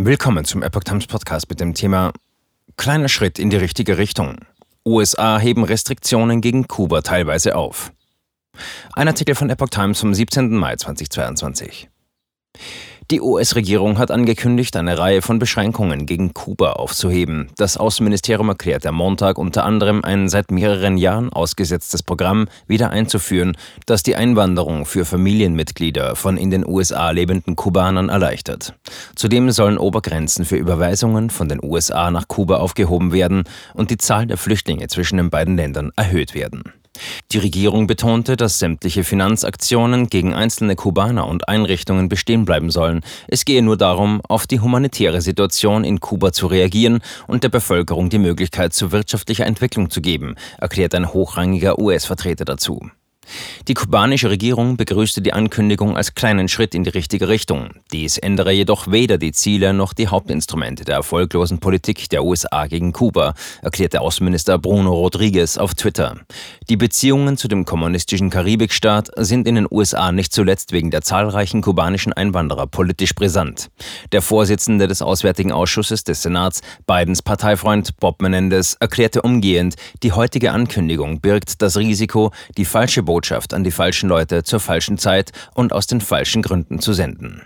Willkommen zum Epoch Times Podcast mit dem Thema Kleiner Schritt in die richtige Richtung. USA heben Restriktionen gegen Kuba teilweise auf. Ein Artikel von Epoch Times vom 17. Mai 2022. Die US-Regierung hat angekündigt, eine Reihe von Beschränkungen gegen Kuba aufzuheben. Das Außenministerium erklärt am Montag unter anderem ein seit mehreren Jahren ausgesetztes Programm wieder einzuführen, das die Einwanderung für Familienmitglieder von in den USA lebenden Kubanern erleichtert. Zudem sollen Obergrenzen für Überweisungen von den USA nach Kuba aufgehoben werden und die Zahl der Flüchtlinge zwischen den beiden Ländern erhöht werden. Die Regierung betonte, dass sämtliche Finanzaktionen gegen einzelne Kubaner und Einrichtungen bestehen bleiben sollen. Es gehe nur darum, auf die humanitäre Situation in Kuba zu reagieren und der Bevölkerung die Möglichkeit zur wirtschaftlicher Entwicklung zu geben, erklärt ein hochrangiger US-Vertreter dazu. Die kubanische Regierung begrüßte die Ankündigung als kleinen Schritt in die richtige Richtung. Dies ändere jedoch weder die Ziele noch die Hauptinstrumente der erfolglosen Politik der USA gegen Kuba, erklärte Außenminister Bruno Rodriguez auf Twitter. Die Beziehungen zu dem kommunistischen Karibikstaat sind in den USA nicht zuletzt wegen der zahlreichen kubanischen Einwanderer politisch brisant. Der Vorsitzende des Auswärtigen Ausschusses des Senats, Bidens Parteifreund Bob Menendez, erklärte umgehend, die heutige Ankündigung birgt das Risiko, die falsche Botschaft an die falschen Leute zur falschen Zeit und aus den falschen Gründen zu senden.